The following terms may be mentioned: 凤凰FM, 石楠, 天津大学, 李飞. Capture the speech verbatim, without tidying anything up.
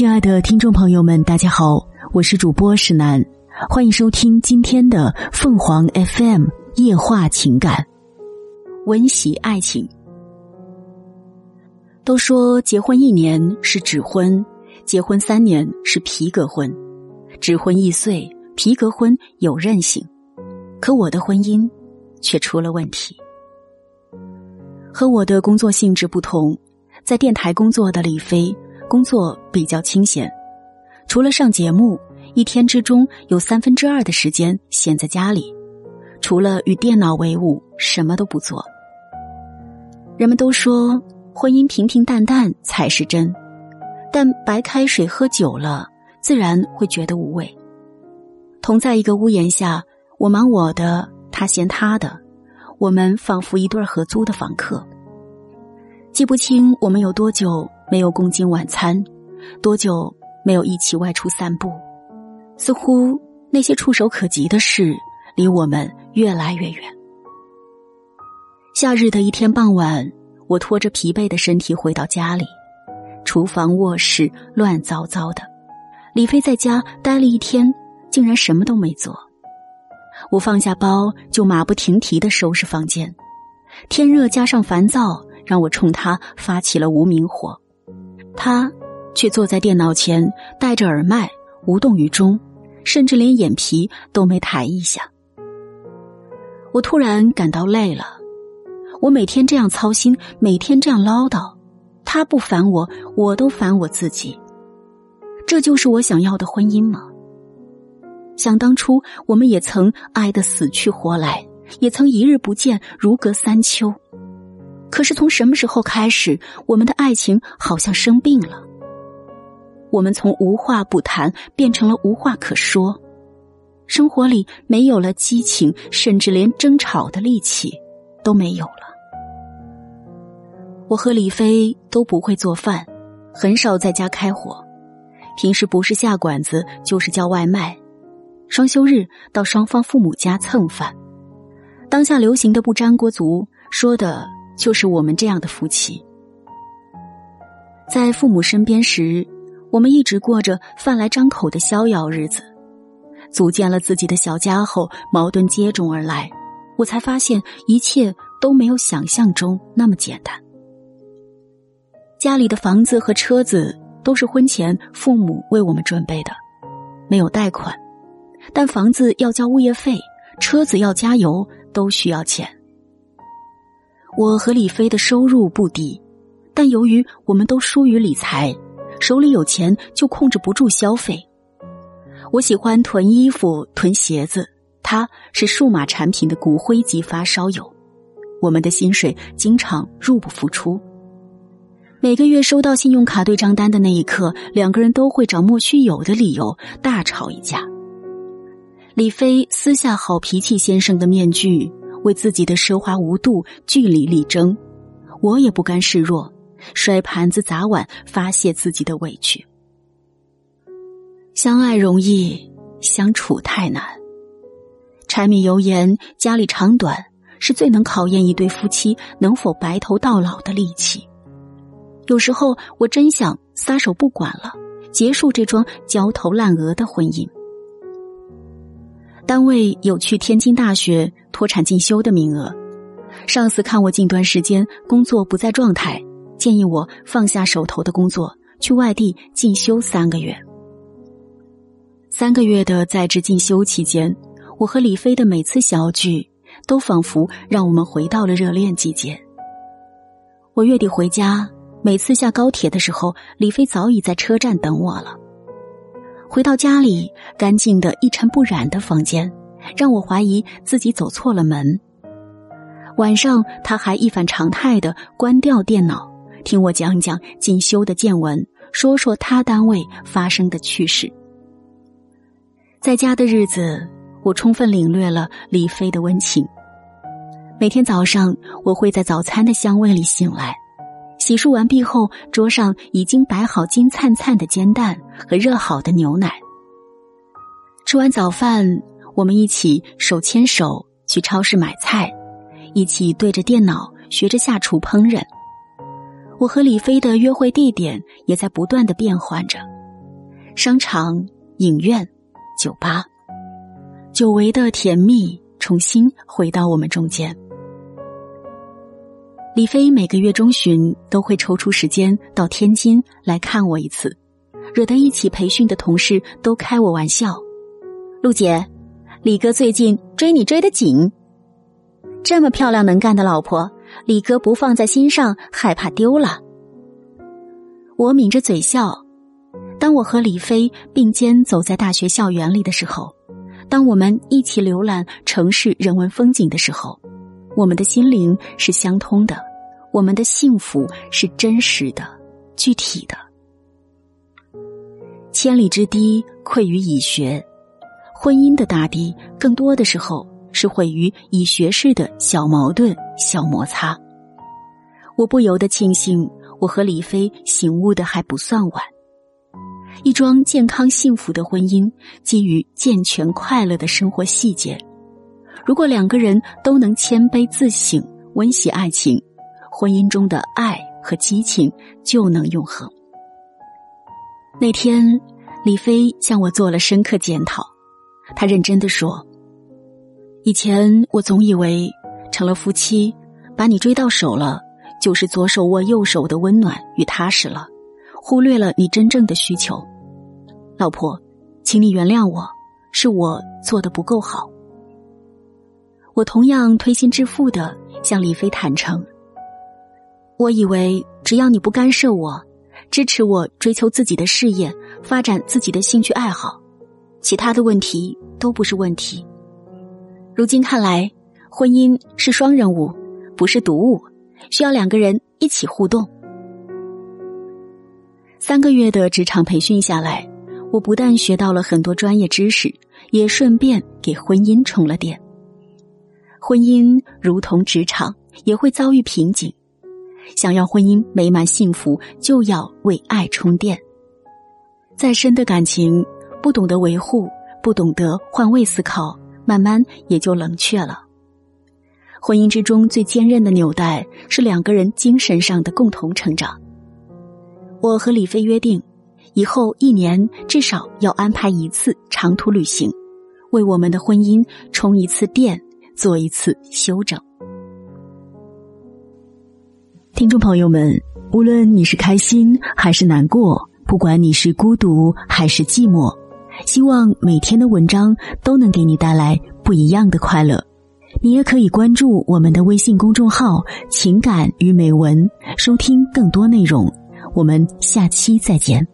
亲爱的听众朋友们，大家好，我是主播石楠，欢迎收听今天的凤凰 F M 夜话情感。温习爱情。都说结婚一年是纸婚，结婚三年是皮革婚，纸婚易碎，皮革婚有韧性。可我的婚姻却出了问题。和我的工作性质不同，在电台工作的李飞，工作比较清闲，除了上节目，一天之中有三分之二的时间闲在家里，除了与电脑为伍，什么都不做。人们都说婚姻平平淡淡才是真，但白开水喝久了，自然会觉得无味。同在一个屋檐下，我忙我的，他嫌他的，我们仿佛一对合租的房客。记不清我们有多久没有共进晚餐，多久没有一起外出散步，似乎那些触手可及的事离我们越来越远。夏日的一天傍晚，我拖着疲惫的身体回到家里，厨房卧室乱糟糟的，李飞在家待了一天，竟然什么都没做。我放下包就马不停蹄地收拾房间，天热加上烦躁，让我冲他发起了无名火，他却坐在电脑前戴着耳麦无动于衷，甚至连眼皮都没抬一下。我突然感到累了，我每天这样操心，每天这样唠叨，他不烦我，我都烦我自己。这就是我想要的婚姻吗？想当初我们也曾爱得死去活来，也曾一日不见如隔三秋，可是从什么时候开始，我们的爱情好像生病了，我们从无话不谈变成了无话可说，生活里没有了激情，甚至连争吵的力气都没有了。我和李飞都不会做饭，很少在家开火，平时不是下馆子就是叫外卖，双休日到双方父母家蹭饭。当下流行的不粘锅族，说的就是我们这样的夫妻。在父母身边时，我们一直过着饭来张口的逍遥日子，组建了自己的小家后，矛盾接踵而来，我才发现一切都没有想象中那么简单。家里的房子和车子都是婚前父母为我们准备的，没有贷款，但房子要交物业费，车子要加油，都需要钱。我和李飞的收入不低，但由于我们都疏于理财，手里有钱就控制不住消费。我喜欢囤衣服囤鞋子，他是数码产品的骨灰级发烧友。我们的薪水经常入不敷出，每个月收到信用卡对账单的那一刻，两个人都会找莫须有的理由大吵一架。李飞撕下好脾气先生的面具，为自己的奢华无度据理力争，我也不甘示弱，摔盘子砸碗发泄自己的委屈。相爱容易，相处太难。柴米油盐家里长短，是最能考验一对夫妻能否白头到老的利器。有时候我真想撒手不管了，结束这桩焦头烂额的婚姻。单位有去天津大学脱产进修的名额，上司看我近段时间工作不在状态，建议我放下手头的工作，去外地进修三个月。三个月的在职进修期间，我和李飞的每次小聚，都仿佛让我们回到了热恋季节。我月底回家，每次下高铁的时候，李飞早已在车站等我了。回到家里，干净的一尘不染的房间，让我怀疑自己走错了门。晚上，他还一反常态地关掉电脑，听我讲讲进修的见闻，说说他单位发生的趣事。在家的日子，我充分领略了李飞的温情。每天早上，我会在早餐的香味里醒来。洗漱完毕后，桌上已经摆好金灿灿的煎蛋和热好的牛奶。吃完早饭，我们一起手牵手去超市买菜，一起对着电脑学着下厨烹饪。我和李飞的约会地点也在不断地变换着，商场、影院、酒吧，久违的甜蜜重新回到我们中间。李飞每个月中旬都会抽出时间到天津来看我一次，惹得一起培训的同事都开我玩笑：陆姐，李哥最近追你追得紧，这么漂亮能干的老婆，李哥不放在心上害怕丢了。我抿着嘴笑。当我和李飞并肩走在大学校园里的时候，当我们一起浏览城市人文风景的时候，我们的心灵是相通的，我们的幸福是真实的、具体的。千里之堤溃于蚁穴，婚姻的大堤更多的时候是毁于蚁穴式的小矛盾、小摩擦。我不由得庆幸，我和李飞醒悟的还不算晚。一桩健康幸福的婚姻，基于健全快乐的生活细节。如果两个人都能谦卑自省，温习爱情，婚姻中的爱和激情就能永恒。那天，李飞向我做了深刻检讨，他认真地说：以前我总以为，成了夫妻，把你追到手了，就是左手握右手的温暖与踏实了，忽略了你真正的需求。老婆，请你原谅我，是我做得不够好。我同样推心置腹地向李飞坦诚，我以为只要你不干涉我，支持我追求自己的事业，发展自己的兴趣爱好，其他的问题都不是问题。如今看来，婚姻是双人舞，不是独舞，需要两个人一起互动。三个月的职场培训下来，我不但学到了很多专业知识，也顺便给婚姻充了电。婚姻如同职场，也会遭遇瓶颈。想要婚姻美满幸福，就要为爱充电。再深的感情，不懂得维护，不懂得换位思考，慢慢也就冷却了。婚姻之中最坚韧的纽带，是两个人精神上的共同成长。我和李飞约定，以后一年至少要安排一次长途旅行，为我们的婚姻充一次电，做一次修整。听众朋友们，无论你是开心还是难过，不管你是孤独还是寂寞，希望每天的文章都能给你带来不一样的快乐。你也可以关注我们的微信公众号情感与美文，收听更多内容。我们下期再见。